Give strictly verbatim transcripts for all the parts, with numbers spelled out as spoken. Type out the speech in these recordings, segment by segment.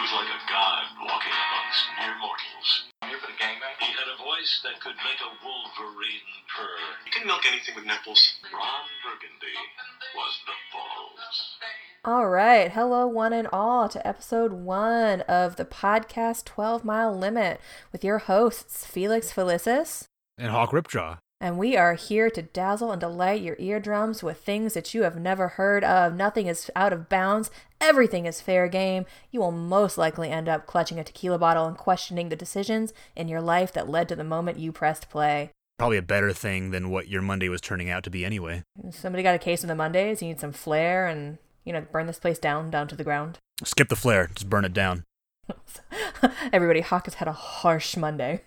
was like a god walking amongst mere mortals. I'm here for the gangbang. He had a voice that could make a wolverine purr. You can milk anything with nipples. Ron Burgundy was the balls. All right. Hello, one and all, to episode one of the podcast twelve mile limit with your hosts, Felix Felicis and Hawk Ripjaw. And we are here to dazzle and delight your eardrums with things that you have never heard of. Nothing is out of bounds. Everything is fair game. You will most likely end up clutching a tequila bottle and questioning the decisions in your life that led to the moment you pressed play. Probably a better thing than what your Monday was turning out to be anyway. Somebody got a case of the Mondays. You need some flair and, you know, burn this place down, down to the ground. Skip the flair. Just burn it down. Everybody, Hawk has had a harsh Monday.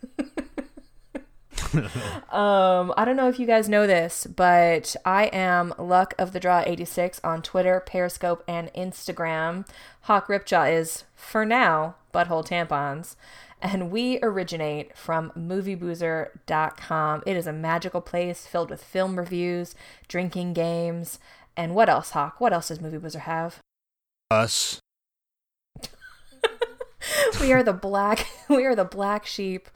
um, I don't know if you guys know this, but I am Luck of the Draw eighty-six on Twitter, Periscope, and Instagram. Hawk Ripjaw is, for now, Butthole Tampons. And we originate from movie boozer dot com. It is a magical place filled with film reviews, drinking games, and what else, Hawk? What else does Movie Boozer have? Us. We are the black. We are the black sheep.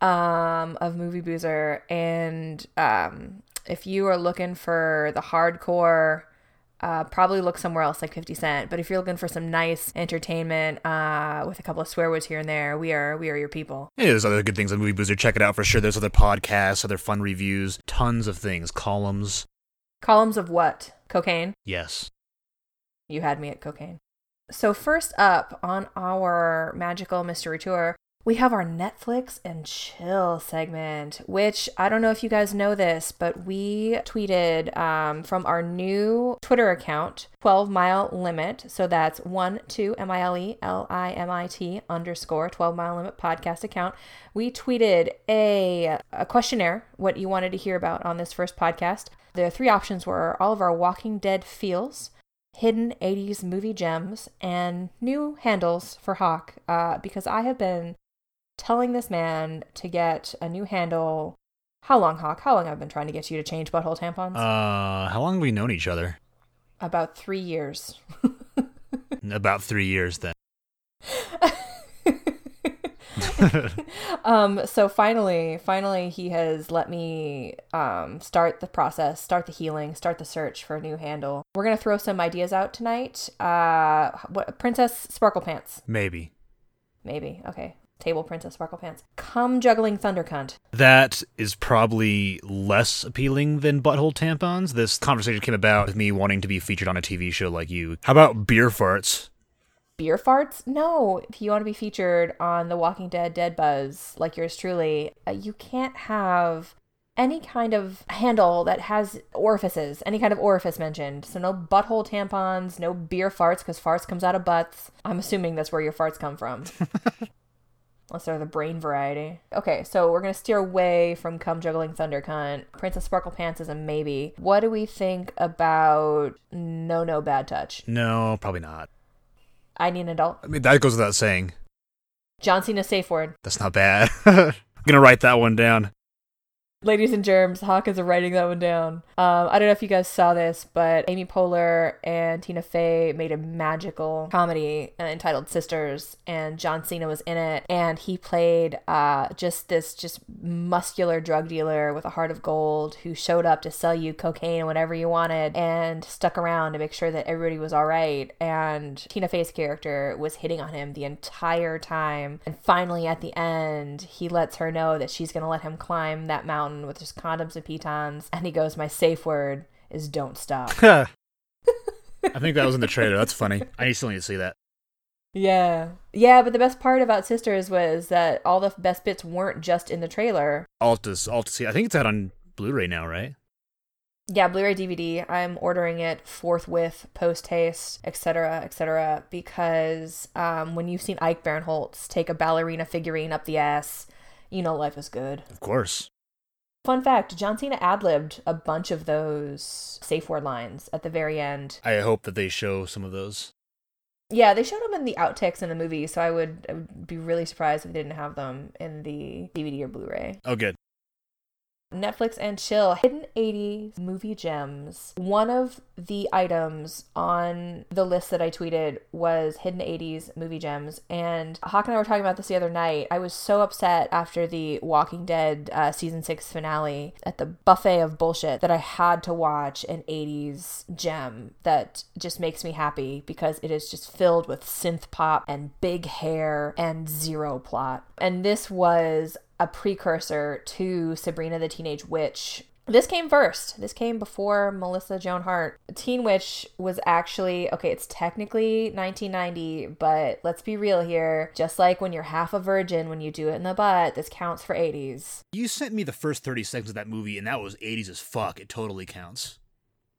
Um, of Movie Boozer, and um, if you are looking for the hardcore, uh, probably look somewhere else like fifty cent, but if you're looking for some nice entertainment uh, with a couple of swear words here and there, we are we are your people. Yeah, there's other good things on Movie Boozer. Check it out for sure. There's other podcasts, other fun reviews, tons of things, columns. Columns of what? Cocaine? Yes. You had me at cocaine. So first up on our magical mystery tour, we have our Netflix and Chill segment, which I don't know if you guys know this, but we tweeted um, from our new Twitter account, twelve mile limit. So that's one, two, M I L E L I M I T underscore twelve mile limit podcast account. We tweeted a, a questionnaire, what you wanted to hear about on this first podcast. The three options were all of our Walking Dead feels, hidden eighties movie gems, and new handles for Hawk, uh, because I have been telling this man to get a new handle. How long, Hawk? How long I've been trying to get you to change Butthole Tampons? Uh, how long have we known each other? About three years. About three years, then. um, so finally, finally, he has let me um, start the process, start the healing, start the search for a new handle. We're going to throw some ideas out tonight. Uh, what, Princess Sparkle Pants. Maybe. Maybe. Okay. Table Princess Sparkle Pants. Cum Juggling Thunder Cunt. That is probably less appealing than Butthole Tampons. This conversation came about with me wanting to be featured on a T V show like you. How about Beer Farts? Beer Farts? No. If you want to be featured on The Walking Dead Dead Buzz, like yours truly, uh, you can't have any kind of handle that has orifices, any kind of orifice mentioned. So no Butthole Tampons, no Beer Farts, because farts comes out of butts. I'm assuming that's where your farts come from. Unless they're the brain variety. Okay, so we're going to steer away from Cum Juggling Thunder Cunt. Princess Sparkle Pants is a maybe. What do we think about No No Bad Touch? No, probably not. I Need an Adult? I mean, that goes without saying. John Cena safe word. That's not bad. I'm going to write that one down. Ladies and germs, Hawk is writing that one down. Um, I don't know if you guys saw this, but Amy Poehler and Tina Fey made a magical comedy entitled Sisters, and John Cena was in it, and he played uh, just this just muscular drug dealer with a heart of gold who showed up to sell you cocaine and whatever you wanted and stuck around to make sure that everybody was all right, and Tina Fey's character was hitting on him the entire time, and finally at the end, he lets her know that she's going to let him climb that mountain with just condoms and pitons, and he goes, my safe word is don't stop. I think that was in the trailer. That's funny. I still need to see that. Yeah. Yeah, but the best part about Sisters was that all the best bits weren't just in the trailer. I'll have to, I'll have to see. I think it's out on Blu-ray now, right? Yeah, Blu-ray D V D. I'm ordering it forthwith, post-haste, et cetera, et cetera, because um, when you've seen Ike Barinholtz take a ballerina figurine up the ass, you know life is good. Of course. Fun fact, John Cena ad-libbed a bunch of those safe word lines at the very end. I hope that they show some of those. Yeah, they showed them in the outtakes in the movie, so I would, I would be really surprised if they didn't have them in the D V D or Blu-ray. Oh, good. Netflix and Chill, Hidden eighties Movie Gems. One of the items on the list that I tweeted was Hidden eighties Movie Gems, and Hawk and I were talking about this the other night. I was so upset after the Walking Dead uh, season six finale at the buffet of bullshit that I had to watch an eighties gem that just makes me happy because it is just filled with synth pop and big hair and zero plot. And this was a precursor to Sabrina the Teenage Witch. This came first. This came before Melissa Joan Hart. Teen Witch was actually, okay, it's technically nineteen ninety, but let's be real here. Just like when you're half a virgin, when you do it in the butt, this counts for eighties. You sent me the first thirty seconds of that movie, and that was eighties as fuck. It totally counts.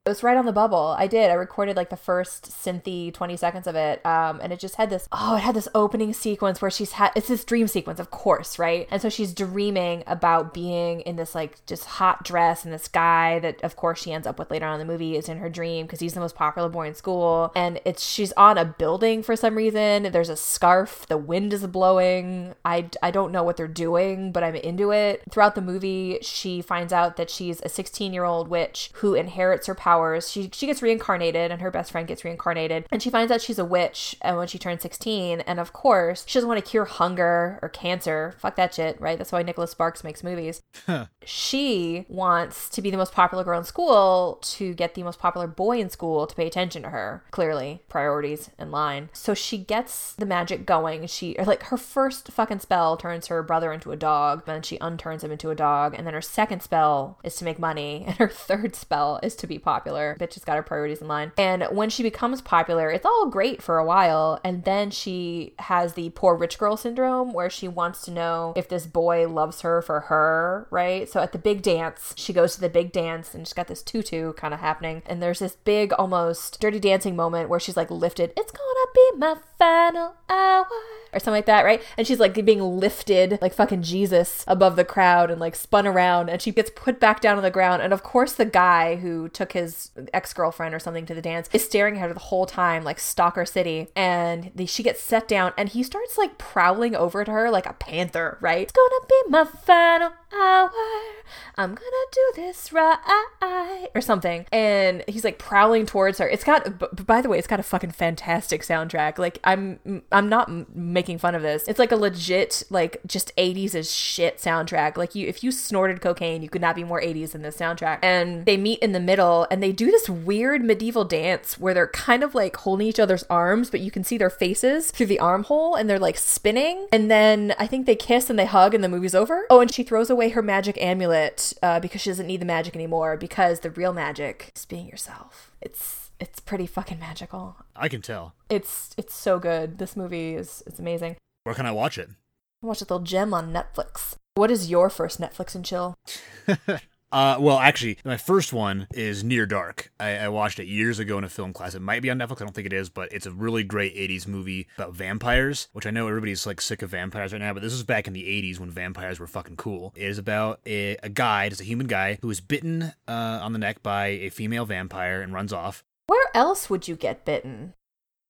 It was right on the bubble. I did. I recorded like the first synthy twenty seconds of it. Um, and it just had this, oh, it had this opening sequence where she's had, it's this dream sequence, of course, right? And so she's dreaming about being in this like just hot dress, and this guy that of course she ends up with later on in the movie is in her dream because he's the most popular boy in school. And it's, she's on a building for some reason. There's a scarf. The wind is blowing. I, I don't know what they're doing, but I'm into it. Throughout the movie, she finds out that she's a sixteen year old witch who inherits her power. She she gets reincarnated, and her best friend gets reincarnated, and she finds out she's a witch. And when she turns sixteen, and of course she doesn't want to cure hunger or cancer. Fuck that shit, right? That's why Nicholas Sparks makes movies. Huh. She wants to be the most popular girl in school to get the most popular boy in school to pay attention to her. Clearly, priorities in line. So she gets the magic going. She or like her first fucking spell turns her brother into a dog, and then she unturns him into a dog, and then her second spell is to make money, and her third spell is to be popular. Popular. Bitch has got her priorities in line. And when she becomes popular, it's all great for a while. And then she has the poor rich girl syndrome where she wants to know if this boy loves her for her, right? So at the big dance, she goes to the big dance, and she's got this tutu kind of happening. And there's this big, almost Dirty Dancing moment where she's like lifted. It's gonna be my final hour. Or something like that, right? And she's like being lifted like fucking Jesus above the crowd and like spun around, and she gets put back down on the ground. And of course the guy who took his ex-girlfriend or something to the dance is staring at her the whole time like stalker city. And the, she gets set down, and he starts like prowling over to her like a panther, right? It's gonna be my final hour. I'm gonna do this right. Or something. And he's like prowling towards her. It's got, b- by the way, it's got a fucking fantastic soundtrack. Like I'm, I'm not making making fun of this. It's like a legit, like just eighties as shit soundtrack. Like you, if you snorted cocaine, you could not be more eighties than this soundtrack. And they meet in the middle, and they do this weird medieval dance where they're kind of like holding each other's arms, but you can see their faces through the armhole, and they're like spinning. And then I think they kiss and they hug, and the movie's over. Oh, and she throws away her magic amulet uh, because she doesn't need the magic anymore, because the real magic is being yourself. It's It's pretty fucking magical. I can tell. It's it's so good. This movie is it's amazing. Where can I watch it? I watch a little gem on Netflix. What is your first Netflix and chill? Uh, well, actually, my first one is Near Dark. I, I watched it years ago in a film class. It might be on Netflix. I don't think it is, but it's a really great eighties movie about vampires, which I know everybody's like sick of vampires right now, but this was back in the eighties when vampires were fucking cool. It is about a, a guy, it's a human guy, who is bitten uh, on the neck by a female vampire and runs off. Where else would you get bitten?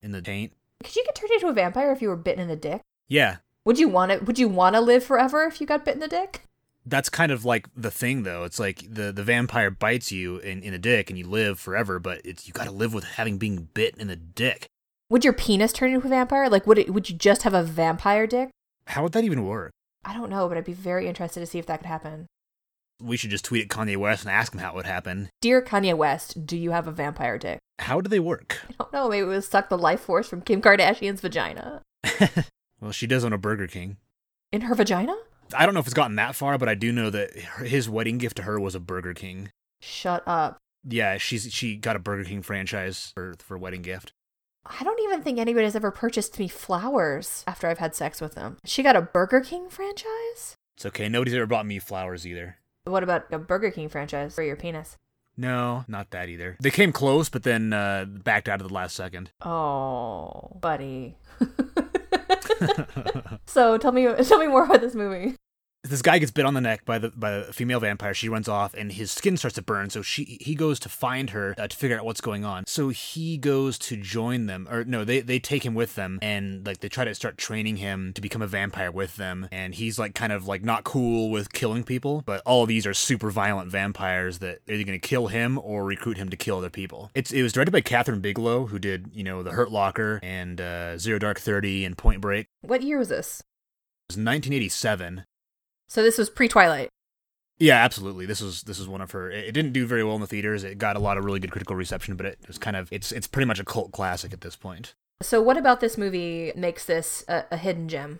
In the taint. Could you get turned into a vampire if you were bitten in the dick? Yeah. Would you want to, Would you want to live forever if you got bitten in the dick? That's kind of like the thing, though. It's like the, the vampire bites you in, in the dick and you live forever, but it's you got to live with having been bit in the dick. Would your penis turn into a vampire? Like, would it, would you just have a vampire dick? How would that even work? I don't know, but I'd be very interested to see if that could happen. We should just tweet at Kanye West and ask him how it would happen. Dear Kanye West, do you have a vampire dick? How do they work? I don't know. Maybe it would suck the life force from Kim Kardashian's vagina. Well, she does own a Burger King. In her vagina? I don't know if it's gotten that far, but I do know that his wedding gift to her was a Burger King. Shut up. Yeah, she's she got a Burger King franchise for for wedding gift. I don't even think anybody has ever purchased me flowers after I've had sex with them. She got a Burger King franchise? It's okay. Nobody's ever bought me flowers either. What about a Burger King franchise for your penis? No, not that either. They came close, but then uh, backed out at the last second. Oh, buddy. So tell me, tell me more about this movie. this guy gets bit on the neck by the by a female vampire. She runs off, and his skin starts to burn. So she he goes to find her uh, to figure out what's going on. So he goes to join them, or no, they they take him with them, and like they try to start training him to become a vampire with them. And he's like kind of like not cool with killing people, but all of these are super violent vampires that are either going to kill him or recruit him to kill other people. It's it was directed by Catherine Bigelow, who did you know The Hurt Locker and uh, Zero Dark Thirty and Point Break. What year was this? It was nineteen eighty-seven. So this was pre-Twilight. Yeah, absolutely. This was this was one of her. It didn't do very well in the theaters. It got a lot of really good critical reception, but it was kind of it's it's pretty much a cult classic at this point. So what about this movie makes this a, a hidden gem?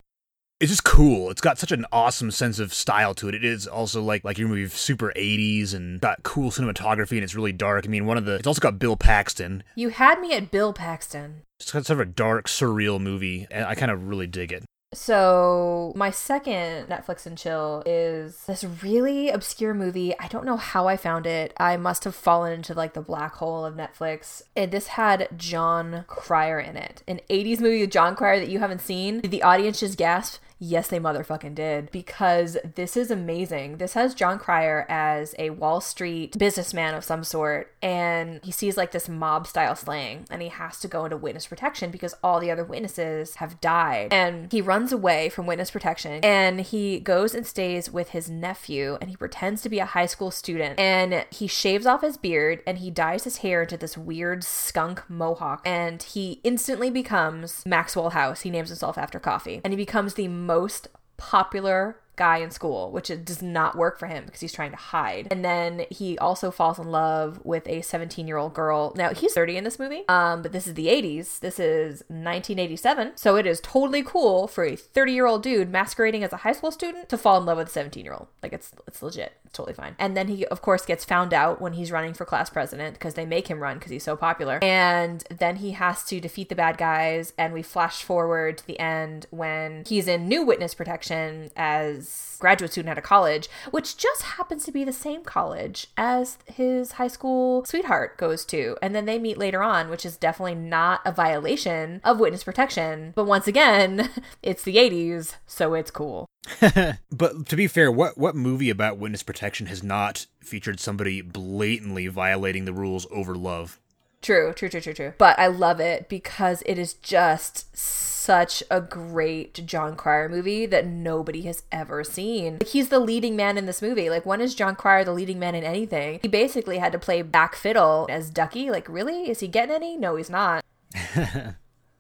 It's just cool. It's got such an awesome sense of style to it. It is also like like your movie super eighties and got cool cinematography and it's really dark. I mean, one of the it's also got Bill Paxton. You had me at Bill Paxton. It's got sort of a dark, surreal movie, and I kind of really dig it. So my second Netflix and chill is this really obscure movie. I don't know how I found it. I must have fallen into like the black hole of Netflix. And this had John Cryer in it. An eighties movie with John Cryer that you haven't seen. Did the audience just gasp? Yes, they motherfucking did, because this is amazing. This has John Cryer as a Wall Street businessman of some sort, and he sees like this mob style slaying, and he has to go into witness protection because all the other witnesses have died. And he runs away from witness protection, and he goes and stays with his nephew, and he pretends to be a high school student, and he shaves off his beard, and he dyes his hair into this weird skunk mohawk, and he instantly becomes Maxwell House. He names himself after coffee, and he becomes the most most popular guy in school, which it does not work for him because he's trying to hide. And then he also falls in love with a seventeen-year-old girl. Now, he's thirty in this movie, um, but this is the eighties. This is nineteen eighty-seven. So it is totally cool for a thirty-year-old dude masquerading as a high school student to fall in love with a seventeen-year-old. Like, it's it's legit. It's totally fine. And then he, of course, gets found out when he's running for class president because they make him run because he's so popular. And then he has to defeat the bad guys, and we flash forward to the end when he's in new witness protection as graduate student out of college, which just happens to be the same college as his high school sweetheart goes to. And then they meet later on, which is definitely not a violation of witness protection. But once again, it's the eighties, so it's cool. But to be fair, what, what movie about witness protection has not featured somebody blatantly violating the rules over love? True, true, true, true, true. But I love it because it is just such a great John Cryer movie that nobody has ever seen. Like, he's the leading man in this movie. Like, when is John Cryer the leading man in anything? He basically had to play back fiddle as Ducky. Like, really? Is he getting any? No, he's not.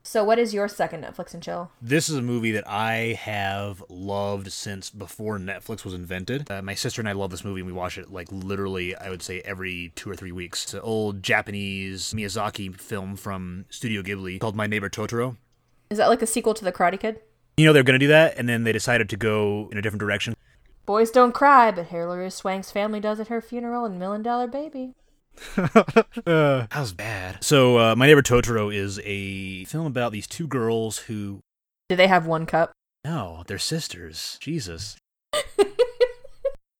So what is your second Netflix and chill? This is a movie that I have loved since before Netflix was invented. Uh, my sister and I love this movie, and we watch it like literally, I would say, every two or three weeks. It's an old Japanese Miyazaki film from Studio Ghibli called My Neighbor Totoro. Is that like a sequel to The Karate Kid? You know, they're going to do that, and then they decided to go in a different direction. Boys don't cry, but Hilary Swank's family does at her funeral in Million Dollar Baby. uh, that was bad. So uh, My Neighbor Totoro is a film about these two girls who... Do they have one cup? No, they're sisters. Jesus.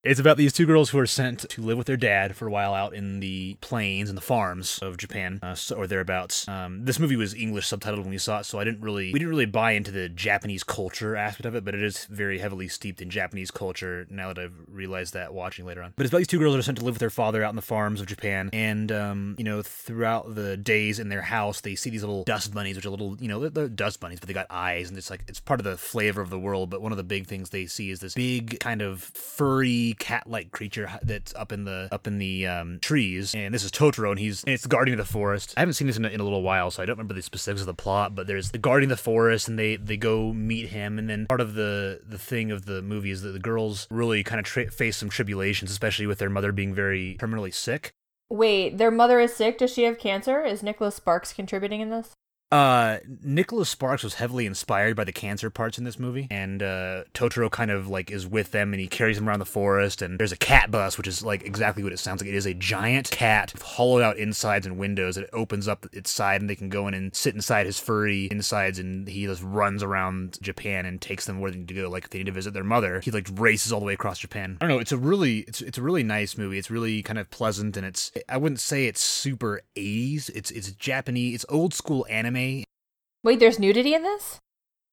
It's about these two girls who are sent to live with their dad for a while out in the plains and the farms of Japan, uh, or thereabouts. Um, this movie was English subtitled when we saw it, so I didn't really we didn't really buy into the Japanese culture aspect of it, but it is very heavily steeped in Japanese culture now that I've realized that watching later on. But it's about these two girls that are sent to live with their father out in the farms of Japan, and um, you know, throughout the days in their house, they see these little dust bunnies, which are little, you know, they're, they're dust bunnies, but they got eyes, and it's like it's part of the flavor of the world. But one of the big things they see is this big kind of furry cat-like creature that's up in the up in the um, trees, and this is Totoro, and he's and it's the guardian of the forest. I haven't seen this in a, in a little while, so I don't remember the specifics of the plot, but there's the guardian of the forest, and they, they go meet him, and then part of the, the thing of the movie is that the girls really kind of tra- face some tribulations, especially with their mother being very terminally sick. Wait, their mother is sick? Does she have cancer? Is Nicholas Sparks contributing in this? Uh, Nicholas Sparks was heavily inspired by the cancer parts in this movie, and uh, Totoro kind of like is with them, and he carries them around the forest, and there's a cat bus, which is like exactly what it sounds like. It is a giant cat with hollowed out insides and windows, and it opens up its side, and they can go in and sit inside his furry insides, and he just runs around Japan and takes them where they need to go. Like, if they need to visit their mother, he like races all the way across Japan. I don't know, it's a really, it's, it's a really nice movie. It's really kind of pleasant, and it's, I wouldn't say it's super eighties, it's, it's Japanese, it's old school anime. Wait, there's nudity in this?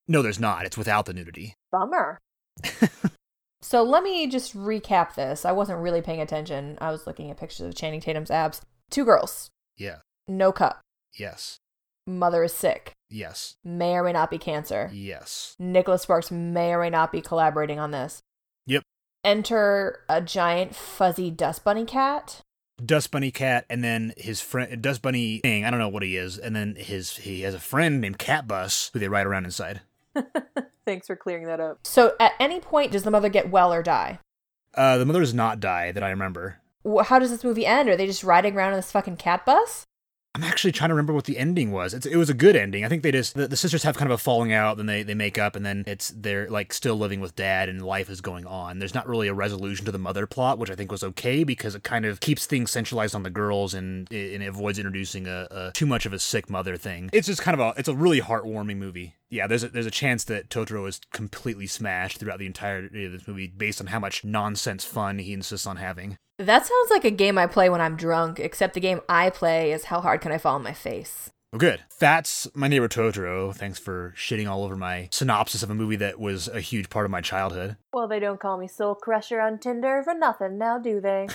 No, there's not. It's without the nudity. Bummer. So let me just recap this. I wasn't really paying attention. I was looking at pictures of Channing Tatum's abs. Two girls. Yeah. No cup. Yes. Mother is sick. Yes. May or may not be cancer. Yes. Nicholas Sparks may or may not be collaborating on this. Yep. Enter a giant fuzzy dust bunny cat. Dust bunny cat, and then his friend, Dust Bunny thing, I don't know what he is, and then his he has a friend named Cat Bus who they ride around inside. Thanks for clearing that up. So at any point, does the mother get well or die? Uh, the mother does not die that I remember. How does this movie end? Are they just riding around in this fucking cat bus? I'm actually trying to remember what the ending was. It's, it was a good ending. I think they just, the, the sisters have kind of a falling out, then they, they make up, and then it's they're like still living with dad and life is going on. There's not really a resolution to the mother plot, which I think was okay because it kind of keeps things centralized on the girls and, and it avoids introducing a, a too much of a sick mother thing. It's just kind of a, it's a really heartwarming movie. Yeah, there's a, there's a chance that Totoro is completely smashed throughout the entirety of this movie based on how much nonsense fun he insists on having. That sounds like a game I play when I'm drunk, except the game I play is How Hard Can I Fall on My Face? Oh, good. That's My Neighbor Totoro. Thanks for shitting all over my synopsis of a movie that was a huge part of my childhood. Well, they don't call me Soul Crusher on Tinder for nothing now, do they?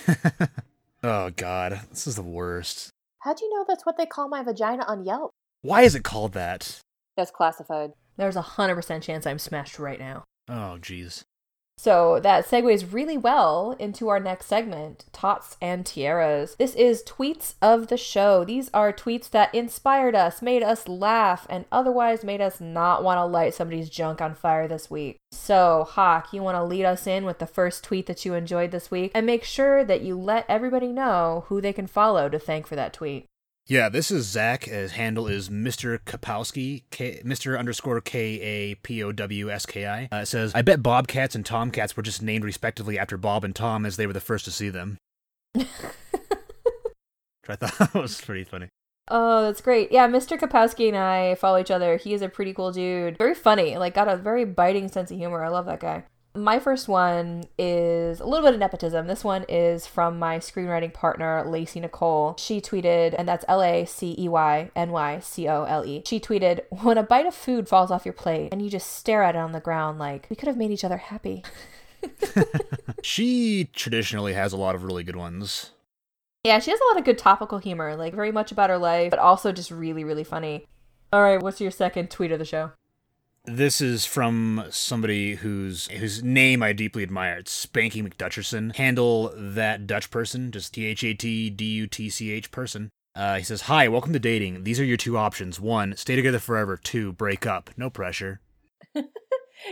Oh, God. This is the worst. How do you know that's what they call my vagina on Yelp? Why is it called that? That's classified. There's a one hundred percent chance I'm smashed right now. Oh, jeez. So that segues really well into our next segment, Tots and Tiaras. This is Tweets of the Show. These are tweets that inspired us, made us laugh, and otherwise made us not want to light somebody's junk on fire this week. So, Hawk, you want to lead us in with the first tweet that you enjoyed this week? And make sure that you let everybody know who they can follow to thank for that tweet. Yeah, this is Zach. His handle is Mister Kapowski, K- Mister underscore K A P O W S K I. Uh, it says, I bet Bobcats and Tomcats were just named respectively after Bob and Tom as they were the first to see them. Which I thought that was pretty funny. Oh, that's great. Yeah, Mister Kapowski and I follow each other. He is a pretty cool dude. Very funny. Like, got a very biting sense of humor. I love that guy. My first one is a little bit of nepotism. This one is from my screenwriting partner, Lacey Nicole. She tweeted, and that's L A C E Y N Y C O L E. She tweeted, when a bite of food falls off your plate and you just stare at it on the ground like, we could have made each other happy. She traditionally has a lot of really good ones. Yeah, she has a lot of good topical humor, like very much about her life, but also just really, really funny. All right, what's your second tweet of the show? This is from somebody whose whose name I deeply admire. It's Spanky McDutcherson. Handle that Dutch person, just T H A T D U T C H person. Uh, he says, hi, welcome to dating. These are your two options. One, stay together forever. Two, break up. No pressure.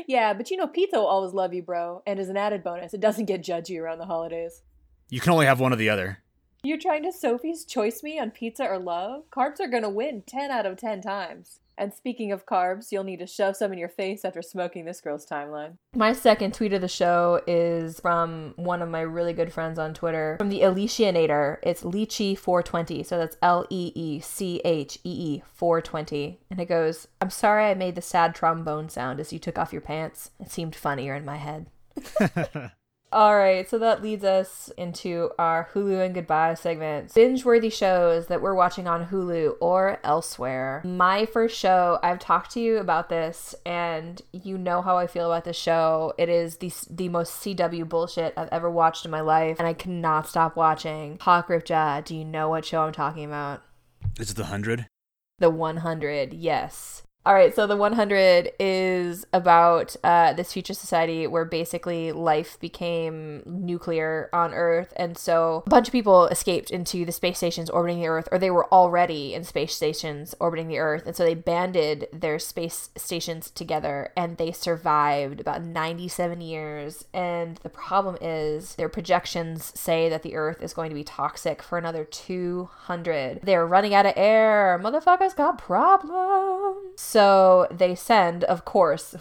Yeah, but you know, Pizza will always love you, bro. And as an added bonus, it doesn't get judgy around the holidays. You can only have one or the other. You're trying to Sophie's Choice me on pizza or love? Carbs are going to win ten out of ten times. And speaking of carbs, you'll need to shove some in your face after smoking this girl's timeline. My second tweet of the show is from one of my really good friends on Twitter. From the Elysianator, it's Leechy four twenty. So that's L E E C H E E four twenty. And it goes, I'm sorry I made the sad trombone sound as you took off your pants. It seemed funnier in my head. All right, so that leads us into our Hulu and Goodbye segment. Binge-worthy shows that we're watching on Hulu or elsewhere. My first show, I've talked to you about this, and you know how I feel about this show. It is the, the most C W bullshit I've ever watched in my life, and I cannot stop watching. Hawk Ripjaw, do you know what show I'm talking about? Is it The one hundred? The one hundred, yes. All right, so The one hundred is about uh, this future society where basically life became nuclear on Earth, and so a bunch of people escaped into the space stations orbiting the Earth, or they were already in space stations orbiting the Earth, and so they banded their space stations together, and they survived about ninety-seven years, and the problem is their projections say that the Earth is going to be toxic for another two hundred. They're running out of air. Motherfuckers got problems. So they send, of course,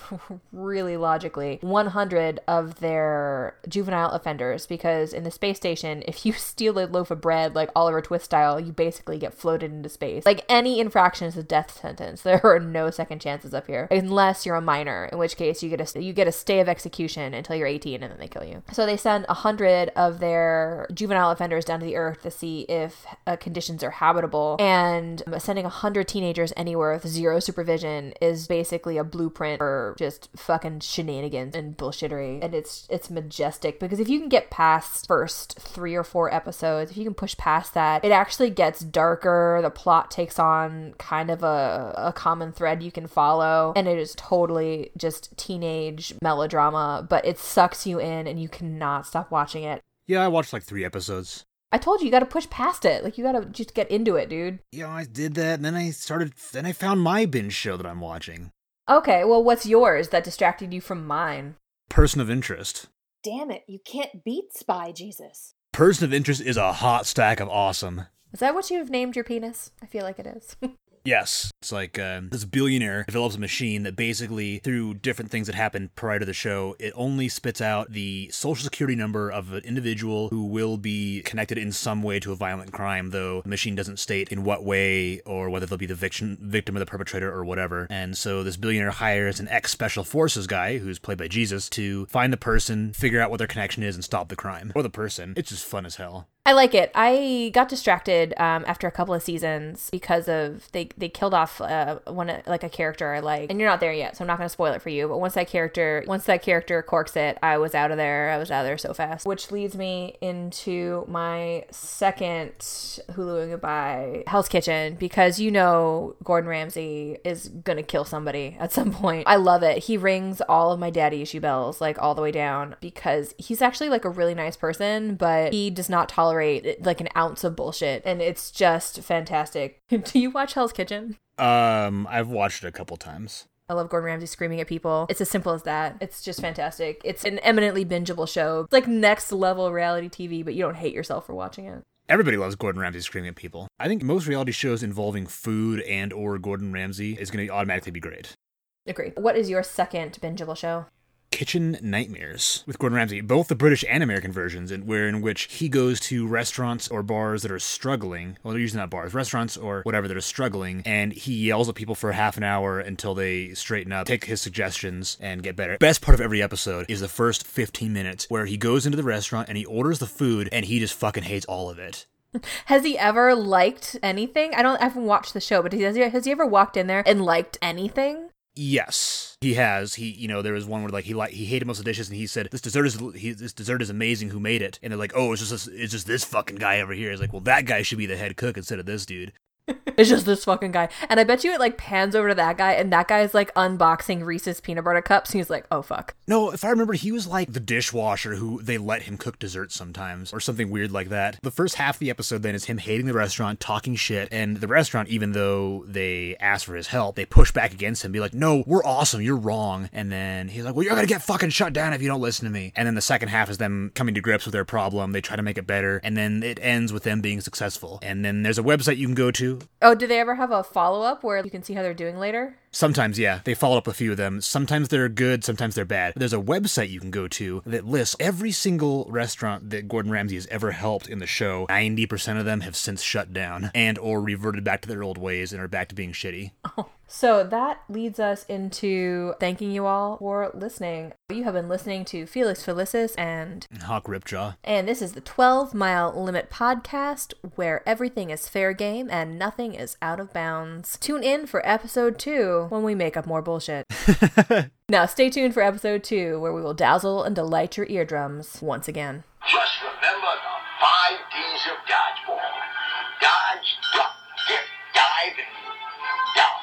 really logically, one hundred of their juvenile offenders, because in the space station, if you steal a loaf of bread, like Oliver Twist style, you basically get floated into space. Like, any infraction is a death sentence. There are no second chances up here, unless you're a minor, in which case you get a you get a stay of execution until you're eighteen, and then they kill you. So they send one hundred of their juvenile offenders down to the Earth to see if uh, conditions are habitable, and um, sending one hundred teenagers anywhere with zero supervision television is basically a blueprint for just fucking shenanigans and bullshittery. And it's it's majestic, because if you can get past first three or four episodes, if you can push past that, it actually gets darker. The plot takes on kind of a, a common thread you can follow, and it is totally just teenage melodrama, but it sucks you in and you cannot stop watching it. Yeah, I watched like three episodes. I told you, you gotta push past it. Like, you gotta just get into it, dude. Yeah, I did that, and then I started, then I found my binge show that I'm watching. Okay, well, what's yours that distracted you from mine? Person of Interest. Damn it, you can't beat Spy Jesus. Person of Interest is a hot stack of awesome. Is that what you've named your penis? I feel like it is. Yes. It's like um, this billionaire develops a machine that basically, through different things that happen prior to the show, it only spits out the social security number of an individual who will be connected in some way to a violent crime, though the machine doesn't state in what way or whether they'll be the victim, victim of the perpetrator or whatever. And so this billionaire hires an ex-special forces guy, who's played by Jesus, to find the person, figure out what their connection is, and stop the crime. Or the person. It's just fun as hell. I like it. I got distracted um, after a couple of seasons because of they they killed off uh, one like a character I like, and you're not there yet, so I'm not going to spoil it for you. But once that character once that character corks it, I was out of there. I was out of there so fast. Which leads me into my second Hulu goodbye, Hell's Kitchen, because you know Gordon Ramsay is going to kill somebody at some point. I love it. He rings all of my daddy issue bells like all the way down, because he's actually like a really nice person, but he does not tolerate like an ounce of bullshit, and it's just fantastic. Do you watch Hell's Kitchen? Um, I've watched it a couple times. I love Gordon Ramsay screaming at people. It's as simple as that. It's just fantastic. It's an eminently bingeable show. It's like next level reality T V, but you don't hate yourself for watching it. Everybody loves Gordon Ramsay screaming at people. I think most reality shows involving food and or Gordon Ramsay is going to automatically be great. Agree. What is your second bingeable show? Kitchen Nightmares with Gordon Ramsay, both the British and American versions, and where in which he goes to restaurants or bars that are struggling, well, they're usually not bars, restaurants or whatever that are struggling, and he yells at people for half an hour until they straighten up, take his suggestions, and get better. Best part of every episode is the first fifteen minutes where he goes into the restaurant and he orders the food and he just fucking hates all of it. Has he ever liked anything? I don't, I haven't watched the show, but has he, has he ever walked in there and liked anything? Yes, he has. He, you know, there was one where like he like he hated most of the dishes, and he said, "This dessert is he, this dessert is amazing. Who made it?" And they're like, "Oh, it's just this, it's just this fucking guy over here." He's like, "Well, that guy should be the head cook instead of this dude." It's just this fucking guy, and I bet you it like pans over to that guy, and that guy is like unboxing Reese's peanut butter cups, and he's like, "Oh fuck." No, if I remember, he was like the dishwasher who they let him cook desserts sometimes, or something weird like that. The first half of the episode then is him hating the restaurant, talking shit, and the restaurant, even though they ask for his help, they push back against him, be like, "No, we're awesome, you're wrong." And then he's like, "Well, you're gonna get fucking shut down if you don't listen to me." And then the second half is them coming to grips with their problem. They try to make it better, and then it ends with them being successful. And then there's a website you can go to. Oh, do they ever have a follow-up where you can see how they're doing later? Sometimes, yeah. They follow up a few of them. Sometimes they're good, sometimes they're bad. There's a website you can go to that lists every single restaurant that Gordon Ramsay has ever helped in the show. ninety percent of them have since shut down and or reverted back to their old ways and are back to being shitty. Oh. So that leads us into thanking you all for listening. You have been listening to Felix Felicis and Hawk Ripjaw. And this is the twelve mile limit podcast, where everything is fair game and nothing is out of bounds. Tune in for episode two when we make up more bullshit. Now stay tuned for episode two, where we will dazzle and delight your eardrums once again. Just remember the five D's of dodgeball. Dodge, duck, dip, dive, and dodge.